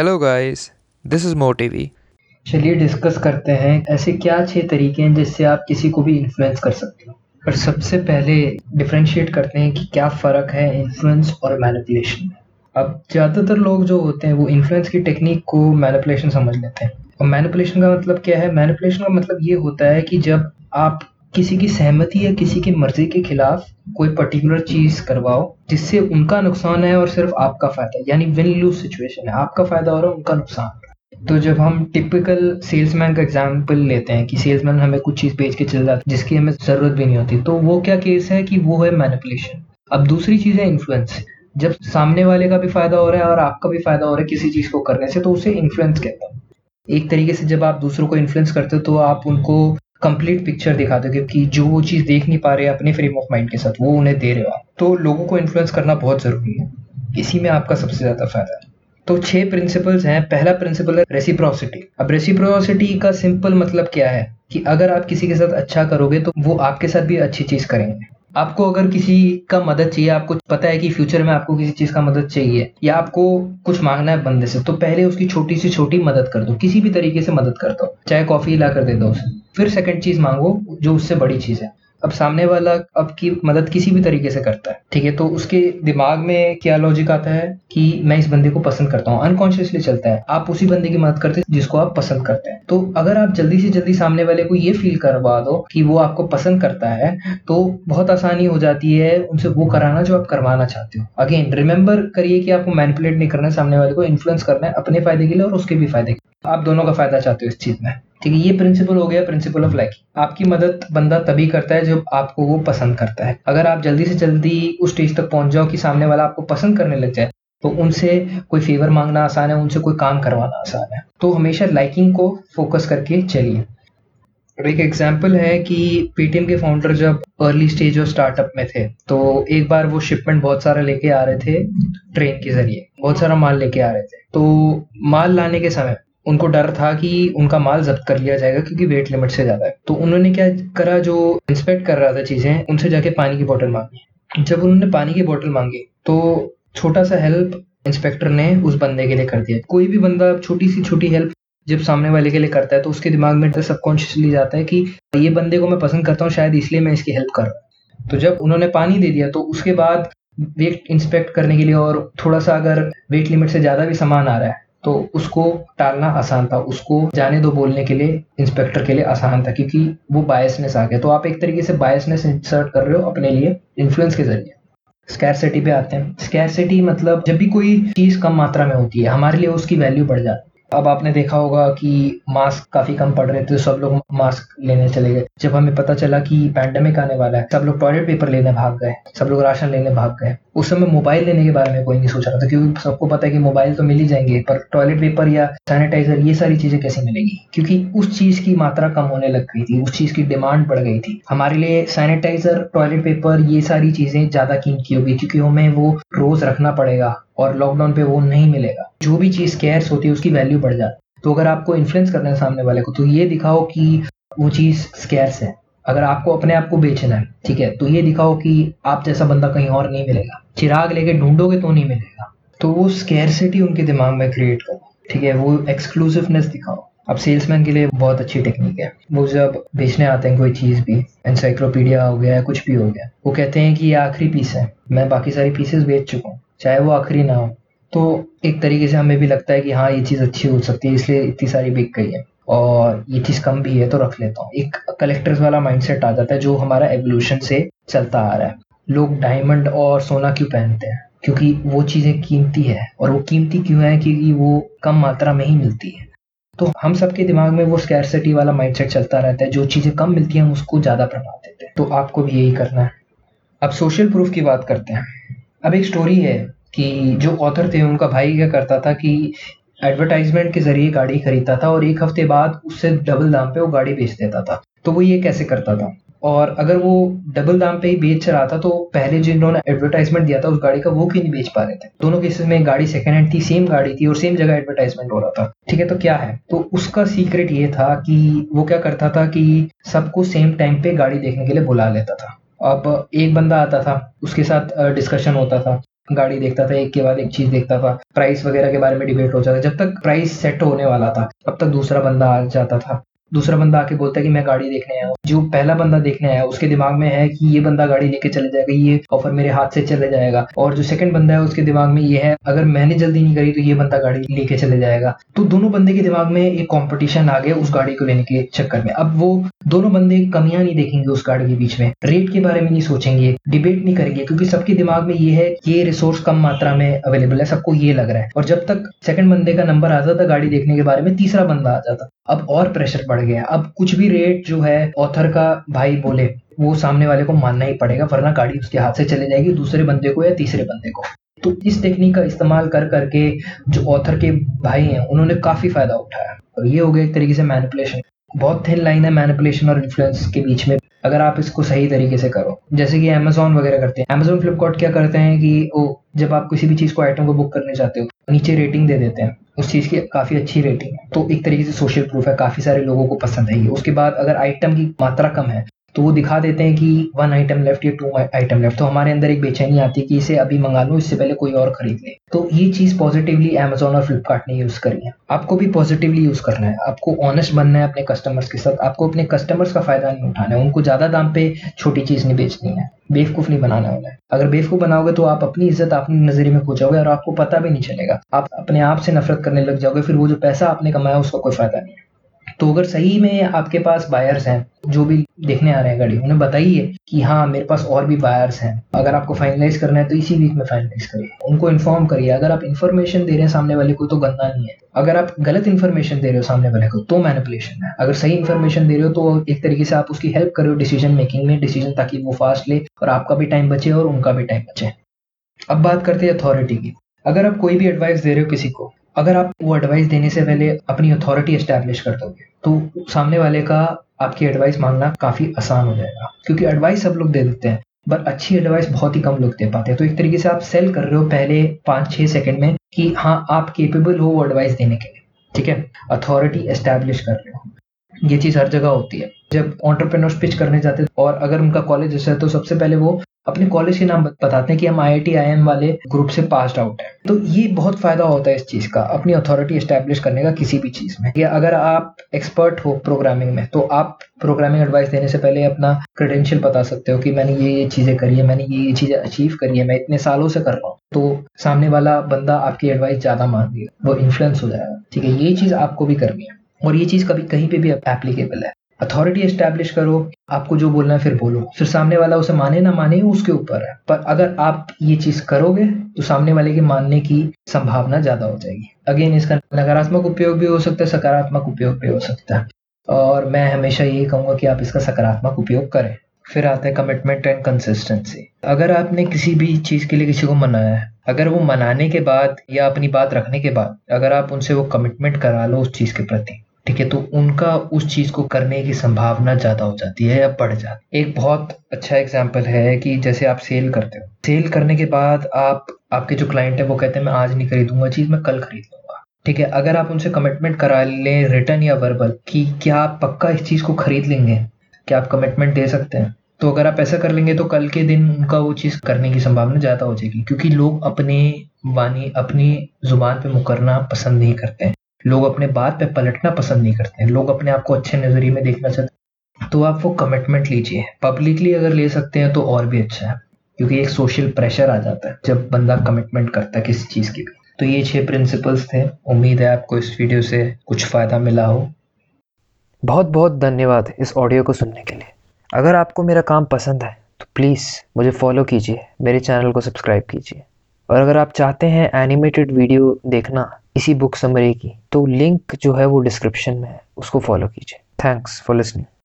Hello guys, this is MoTV। चलिए discuss करते हैं ऐसे क्या 6 तरीके हैं जिससे आप किसी को भी इन्फ्लुएंस कर सकते हो। पर सबसे पहले डिफरेंशिएट करते हैं कि क्या फ़र्क है इन्फ्लुएंस और मैनिपुलेशन में। अब ज़्यादातर लोग जो होते हैं वो इन्फ्लुएंस की टेक्निक को मैनिपुलेशन समझ लेते हैं। और मैनिपुलेशन का मतलब क्या है? मैनिपुलेशन का मतलब ये होता है कि जब आप किसी की सहमति या किसी की मर्जी के खिलाफ कोई पर्टिकुलर चीज़ करवाओ जिससे उनका नुकसान है और सिर्फ आपका फ़ायदा है, यानी विन लूज सिचुएशन है। आपका फ़ायदा हो रहा है, उनका नुकसान हो रहा है। तो जब हम टिपिकल सेल्समैन का एग्जांपल लेते हैं कि सेल्समैन हमें कुछ चीज़ बेच के चल जाता है जिसकी हमें ज़रूरत भी नहीं होती, तो वो क्या केस है कि वो है मैनिपुलेशन। अब दूसरी चीज़ है इन्फ्लुएंस। जब सामने वाले का भी फ़ायदा हो रहा है और आपका भी फ़ायदा हो रहा है किसी चीज़ को करने से, तो उसे इन्फ्लुएंस कहता है। एक तरीके से जब आप दूसरों को इन्फ्लुएंस करते हो तो आप उनको कंप्लीट पिक्चर दिखाते हो, क्योंकि जो वो चीज़ देख नहीं पा रहे अपने फ्रेम ऑफ माइंड के साथ वो उन्हें दे रहे हो। तो लोगों को इन्फ्लुएंस करना बहुत ज़रूरी है, इसी में आपका सबसे ज़्यादा फायदा है। तो 6 प्रिंसिपल्स हैं। पहला प्रिंसिपल है रेसिप्रोसिटी। अब रेसिप्रोसिटी का सिंपल मतलब क्या है कि अगर आप किसी के साथ अच्छा करोगे तो वो आपके साथ भी अच्छी चीज़ करेंगे। आपको अगर किसी का मदद चाहिए, आपको पता है कि फ्यूचर में आपको किसी चीज़ का मदद चाहिए या आपको कुछ मांगना है बंदे से, तो पहले उसकी छोटी से छोटी मदद कर दो, किसी भी तरीके से मदद कर दो, चाहे कॉफ़ी ला कर दे दो उसे। फिर सेकंड चीज़ मांगो जो उससे बड़ी चीज़ है। अब सामने वाला आपकी मदद किसी भी तरीके से करता है, ठीक है, तो उसके दिमाग में क्या लॉजिक आता है कि मैं इस बंदे को पसंद करता हूँ, अनकॉन्शियसली चलता है। आप उसी बंदे की मदद करते हैं जिसको आप पसंद करते हैं। तो अगर आप जल्दी से जल्दी सामने वाले को ये फील करवा दो कि वो आपको पसंद करता है, तो बहुत आसानी हो जाती है उनसे वो कराना जो आप करवाना चाहते हो। अगेन रिमेंबर करिए कि आपको मैनिपुलेट नहीं करना है, सामने वाले को इन्फ्लुएंस करना है अपने फायदे के लिए और उसके भी फायदे के लिए। आप दोनों का फायदा चाहते हो इस चीज़ में, ठीक है। ये प्रिंसिपल हो गया प्रिंसिपल ऑफ लाइकिंग। आपकी मदद बंदा तभी करता है जब आपको वो पसंद करता है। अगर आप जल्दी से जल्दी उस स्टेज तक पहुंच जाओ कि सामने वाला आपको पसंद करने लग जाए, तो उनसे कोई फेवर मांगना आसान है, उनसे कोई काम करवाना आसान है। तो हमेशा लाइकिंग को फोकस करके चलिए। एक एग्जाम्पल है कि पेटीएम के फाउंडर जब अर्ली स्टेज और स्टार्टअप में थे, तो एक बार वो शिपमेंट बहुत सारा लेके आ रहे थे ट्रेन के जरिए, बहुत सारा माल लेके आ रहे थे। तो माल लाने के समय उनको डर था कि उनका माल जब्त कर लिया जाएगा क्योंकि वेट लिमिट से ज़्यादा है। तो उन्होंने क्या करा, जो इंस्पेक्ट कर रहा था चीज़ें, उनसे जाके पानी की बोतल मांगी। जब उन्होंने पानी की बोतल मांगी तो छोटा सा हेल्प इंस्पेक्टर ने उस बंदे के लिए कर दिया। कोई भी बंदा छोटी सी छोटी हेल्प जब सामने वाले के लिए करता है तो उसके दिमाग में सबकॉन्शियसली जाता है कि ये बंदे को मैं पसंद करता हूँ, शायद इसलिए मैं इसकी हेल्प कर रहा हूँ। तो जब उन्होंने पानी दे दिया तो उसके बाद वेट इंस्पेक्ट करने के लिए, और थोड़ा सा अगर वेट लिमिट से ज़्यादा भी सामान आ रहा है तो उसको टालना आसान था, उसको जाने दो बोलने के लिए इंस्पेक्टर के लिए आसान था, क्योंकि वो बायसनेस आ गया। तो आप एक तरीके से बायसनेस इंसर्ट कर रहे हो अपने लिए इन्फ्लुएंस के जरिए। स्कैरसिटी पे आते हैं। स्कैरसिटी मतलब जब भी कोई चीज़ कम मात्रा में होती है हमारे लिए उसकी वैल्यू बढ़ जाती है। अब आपने देखा होगा कि मास्क काफ़ी कम पड़ रहे थे, सब लोग मास्क लेने चले गए। जब हमें पता चला कि पैंडेमिक आने वाला है, सब लोग टॉयलेट पेपर लेने भाग गए, सब लोग राशन लेने भाग गए। उस समय मोबाइल लेने के बारे में कोई नहीं सोच रहा था, क्योंकि सबको पता है कि मोबाइल तो मिल ही जाएंगे, पर टॉयलेट पेपर या सैनिटाइजर ये सारी चीज़ें कैसे मिलेंगी, क्योंकि उस चीज़ की मात्रा कम होने लग गई थी, उस चीज़ की डिमांड बढ़ गई थी। हमारे लिए सैनिटाइजर, टॉयलेट पेपर ये सारी चीज़ें ज़्यादा कीमती होगी क्योंकि हमें वो रोज़ रखना पड़ेगा और लॉकडाउन पे वो नहीं मिलेगा। जो भी चीज़ स्कैर्स होती है उसकी वैल्यू बढ़ जाती है। तो अगर आपको इन्फ्लुएंस करना है सामने वाले को, तो ये दिखाओ कि वो चीज़ स्कैर्स है। अगर आपको अपने आप को बेचना है, ठीक है, तो ये दिखाओ कि आप जैसा बंदा कहीं और नहीं मिलेगा, चिराग लेके ढूंढोगे तो नहीं मिलेगा। तो वो स्कैर्सिटी उनके दिमाग में क्रिएट करो, ठीक है, वो एक्सक्लूसिवनेस दिखाओ। अब सेल्समैन के लिए बहुत अच्छी टेक्निक है। वो जब बेचने आते हैं कोई चीज़ भी, एनसाइक्लोपीडिया हो गया, कुछ भी हो गया, वो कहते हैं कि ये आखिरी पीस है, मैं बाकी सारी पीसेस बेच चुका हूँ, चाहे वो आखिरी ना हो। तो एक तरीके से हमें भी लगता है कि हाँ ये चीज़ अच्छी हो सकती है इसलिए इतनी सारी बिक गई है, और ये चीज़ कम भी है तो रख लेता हूँ। एक कलेक्टर्स वाला माइंडसेट आ जाता है जो हमारा एवोल्यूशन से चलता आ रहा है। लोग डायमंड और सोना क्यों पहनते हैं? क्योंकि वो चीज़ें कीमती है। और वो कीमती क्यों है? क्योंकि वो कम मात्रा में ही मिलती है। तो हम सबके दिमाग में वो स्कैरसिटी वाला माइंडसेट चलता रहता है, जो चीज़ें कम मिलती हैं हम उसको ज़्यादा प्रभाव देते हैं। तो आपको भी यही करना है। अब सोशल प्रूफ की बात करते हैं। अब एक स्टोरी है कि जो ऑथर थे उनका भाई क्या करता था कि एडवर्टाइजमेंट के जरिए गाड़ी खरीदता था और एक हफ्ते बाद उससे डबल दाम पे वो गाड़ी बेच देता था। तो वो ये कैसे करता था? और अगर वो डबल दाम पे ही बेच रहा था तो पहले जिन्होंने एडवर्टाइजमेंट दिया था उस गाड़ी का वो क्यों नहीं बेच पा रहे थे? दोनों केसेस में गाड़ी सेकेंड हैंड थी, सेम गाड़ी थी और सेम जगह एडवर्टाइजमेंट हो रहा था, ठीक है। तो क्या है, तो उसका सीक्रेट ये था कि वो क्या करता था कि सबको सेम टाइम पे गाड़ी देखने के लिए बुला लेता था। अब एक बंदा आता था, उसके साथ डिस्कशन होता था, गाड़ी देखता था, एक के बाद एक चीज देखता था, प्राइस वगैरह के बारे में डिबेट हो जाता था। जब तक प्राइस सेट होने वाला था तब तक दूसरा बंदा आ जाता था, दूसरा बंदा आके बोलता है कि मैं गाड़ी देखने आया हूँ। जो पहला बंदा देखने आया उसके दिमाग में है कि ये बंदा गाड़ी लेके चले जाएगा, ये ऑफर मेरे हाथ से चले जाएगा, और जो सेकंड बंदा है उसके दिमाग में ये है अगर मैंने जल्दी नहीं करी तो ये बंदा गाड़ी लेके चले जाएगा। तो दोनों बंदे के दिमाग में एक कॉम्पिटिशन आ गया उस गाड़ी को लेने के चक्कर में। अब वो दोनों बंदे कमियां नहीं देखेंगे उस गाड़ी के बीच में, रेट के बारे में नहीं सोचेंगे, डिबेट नहीं करेंगे, क्योंकि सबके दिमाग में ये है कि ये रिसोर्स कम मात्रा में अवेलेबल है, सबको ये लग रहा है। और जब तक सेकंड बंदे का नंबर आता था गाड़ी देखने के बारे में, तीसरा बंदा आ जाता। अब और प्रेशर बढ़ गया, अब कुछ भी रेट जो है ऑथर का भाई बोले वो सामने वाले को मानना ही पड़ेगा, वरना गाड़ी उसके हाथ से चले जाएगी, दूसरे बंदे को या तीसरे बंदे को। तो इस टेक्निक का इस्तेमाल कर करके जो ऑथर के भाई हैं उन्होंने काफी फायदा उठाया, और ये हो गया एक तरीके से मैनिपुलेशन। बहुत थिन लाइन है मैनिपुलेशन और इन्फ्लुएंस के बीच में, अगर आप इसको सही तरीके से करो, जैसे कि अमेजोन वगैरह करते हैं। अमेजोन फ्लिपकार्ट क्या करते हैं कि जब आप किसी भी चीज को, आइटम को बुक करने जाते हो, नीचे रेटिंग दे देते हैं, उस चीज की काफी अच्छी रेटिंग है, तो एक तरीके से सोशल प्रूफ है, काफी सारे लोगों को पसंद है। उसके बाद अगर आइटम की मात्रा कम है तो वो दिखा देते हैं कि 1 आइटम लेफ्ट या 2 आइटम लेफ्ट, तो हमारे अंदर एक बेचैनी आती है कि इसे अभी मंगा लो, इससे पहले कोई और खरीद ले। तो ये चीज पॉजिटिवली अमेजोन और फ्लिपकार्ट ने यूज करी है। आपको भी पॉजिटिवली यूज करना है, आपको ऑनेस्ट बनना है अपने कस्टमर्स के साथ, आपको अपने कस्टमर्स का फायदा नहीं उठाना है, उनको ज्यादा दाम पे छोटी चीज नहीं बेचनी है, बेवकूफ नहीं बनाना है। अगर बेवकूफ बनाओगे तो आप अपनी इज्जत अपनी नजरे में खो जाओगे और आपको पता भी नहीं चलेगा, आप अपने आप से नफरत करने लग जाओगे, फिर वो जो पैसा आपने कमाया उसका कोई फायदा नहीं है। तो अगर सही में आपके पास बायर्स हैं, जो भी देखने आ रहे हैं गाड़ी, उन्हें बताइए कि हाँ मेरे पास और भी बायर्स हैं, अगर आपको फाइनलाइज करना है तो इसी वीक में फाइनलाइज करिए, उनको इन्फॉर्म करिए। अगर आप इन्फॉर्मेशन दे रहे हैं सामने वाले को तो गंदा नहीं है, अगर आप गलत इन्फॉर्मेशन दे रहे हो सामने वाले को तो मैनिपुलेशन है। अगर सही इन्फॉर्मेशन दे रहे हो तो एक तरीके से आप उसकी हेल्प कर रहे हो डिसीजन मेकिंग में, डिसीजन ताकि वो फास्ट ले और आपका भी टाइम बचे और उनका भी टाइम बचे। अब बात करते हैं अथॉरिटी की। अगर आप कोई भी एडवाइस दे रहे हो किसी को, अगर आप वो एडवाइस देने से पहले अपनी अथॉरिटी एस्टैब्लिश कर दोगे तो सामने वाले का आपकी एडवाइस मांगना काफी आसान हो जाएगा, क्योंकि एडवाइस सब लोग दे देते हैं बट अच्छी एडवाइस बहुत ही कम लोग दे पाते हैं। तो एक तरीके से आप सेल कर रहे हो पहले 5-6 सेकंड में कि हाँ आप केपेबल हो वो एडवाइस देने के लिए, ठीक है, अथॉरिटी एस्टैब्लिश कर रहे हो। ये चीज़ हर जगह होती है, जब एंटरप्रेन्योर्स पिच करने जाते हैं और अगर उनका कॉलेज जैसा है तो सबसे पहले वो अपने कॉलेज के नाम बताते हैं कि हम IIT IIM वाले ग्रुप से पास्ड आउट हैं। तो ये बहुत फायदा होता है इस चीज़ का, अपनी अथॉरिटी एस्टैब्लिश करने का किसी भी चीज़ में। या अगर आप एक्सपर्ट हो प्रोग्रामिंग में तो आप प्रोग्रामिंग एडवाइस देने से पहले अपना क्रेडेंशियल बता सकते हो कि मैंने ये चीज़ें करी है, मैंने ये चीज़ें अचीव करी है, मैं इतने सालों से कर रहा हूँ। तो सामने वाला बंदा आपकी एडवाइस ज़्यादा मान देगा, वो इन्फ्लुएंस हो जाएगा, ठीक है। ये चीज़ आपको भी करनी है और ये चीज़ कभी कहीं पर भी एप्लीकेबल है। अथॉरिटी एस्टैब्लिश करो, आपको जो बोलना है फिर बोलो, फिर सामने वाला उसे माने ना माने उसके ऊपर है, पर अगर आप ये चीज़ करोगे तो सामने वाले के मानने की संभावना ज़्यादा हो जाएगी। अगेन इसका नकारात्मक उपयोग भी हो सकता है, सकारात्मक उपयोग भी हो सकता है, और मैं हमेशा यही कहूँगा कि आप इसका सकारात्मक उपयोग करें। फिर आता है कमिटमेंट एंड कंसिस्टेंसी। अगर आपने किसी भी चीज़ के लिए किसी को मनाया है, अगर वो मनाने के बाद या अपनी बात रखने के बाद अगर आप उनसे वो कमिटमेंट करा लो उस चीज़ के प्रति, ठीक है, तो उनका उस चीज़ को करने की संभावना ज़्यादा हो जाती है या बढ़ जाती है। एक बहुत अच्छा एग्जाम्पल है कि जैसे आप सेल करते हो, सेल करने के बाद आपके जो क्लाइंट है वो कहते हैं मैं आज नहीं खरीदूंगा चीज़, मैं कल खरीद लूँगा, ठीक है। अगर आप उनसे कमिटमेंट करा लें रिटर्न या वर्बल कि क्या आप पक्का इस चीज़ को खरीद लेंगे, क्या आप कमिटमेंट दे सकते हैं, तो अगर आप ऐसा कर लेंगे तो कल के दिन उनका वो चीज़ करने की संभावना ज़्यादा हो जाएगी, क्योंकि लोग अपने वाणी अपनी जुबान पर मुकरना पसंद नहीं करते हैं, लोग अपने बात पे पलटना पसंद नहीं करते हैं, लोग अपने आप को अच्छे नजरिए में देखना चाहते हैं। तो आप वो कमिटमेंट लीजिए, पब्लिकली अगर ले सकते हैं तो और भी अच्छा है, क्योंकि एक सोशल प्रेशर आ जाता है जब बंदा कमिटमेंट करता है किसी चीज़ की भी। तो ये 6 प्रिंसिपल्स थे। उम्मीद है आपको इस वीडियो से कुछ फ़ायदा मिला हो। बहुत बहुत धन्यवाद इस ऑडियो को सुनने के लिए। अगर आपको मेरा काम पसंद है तो प्लीज़ मुझे फॉलो कीजिए, मेरे चैनल को सब्सक्राइब कीजिए, और अगर आप चाहते हैं एनिमेटेड वीडियो देखना इसी बुक समरी की तो लिंक जो है वो डिस्क्रिप्शन में है, उसको फॉलो कीजिए। Thanks for listening.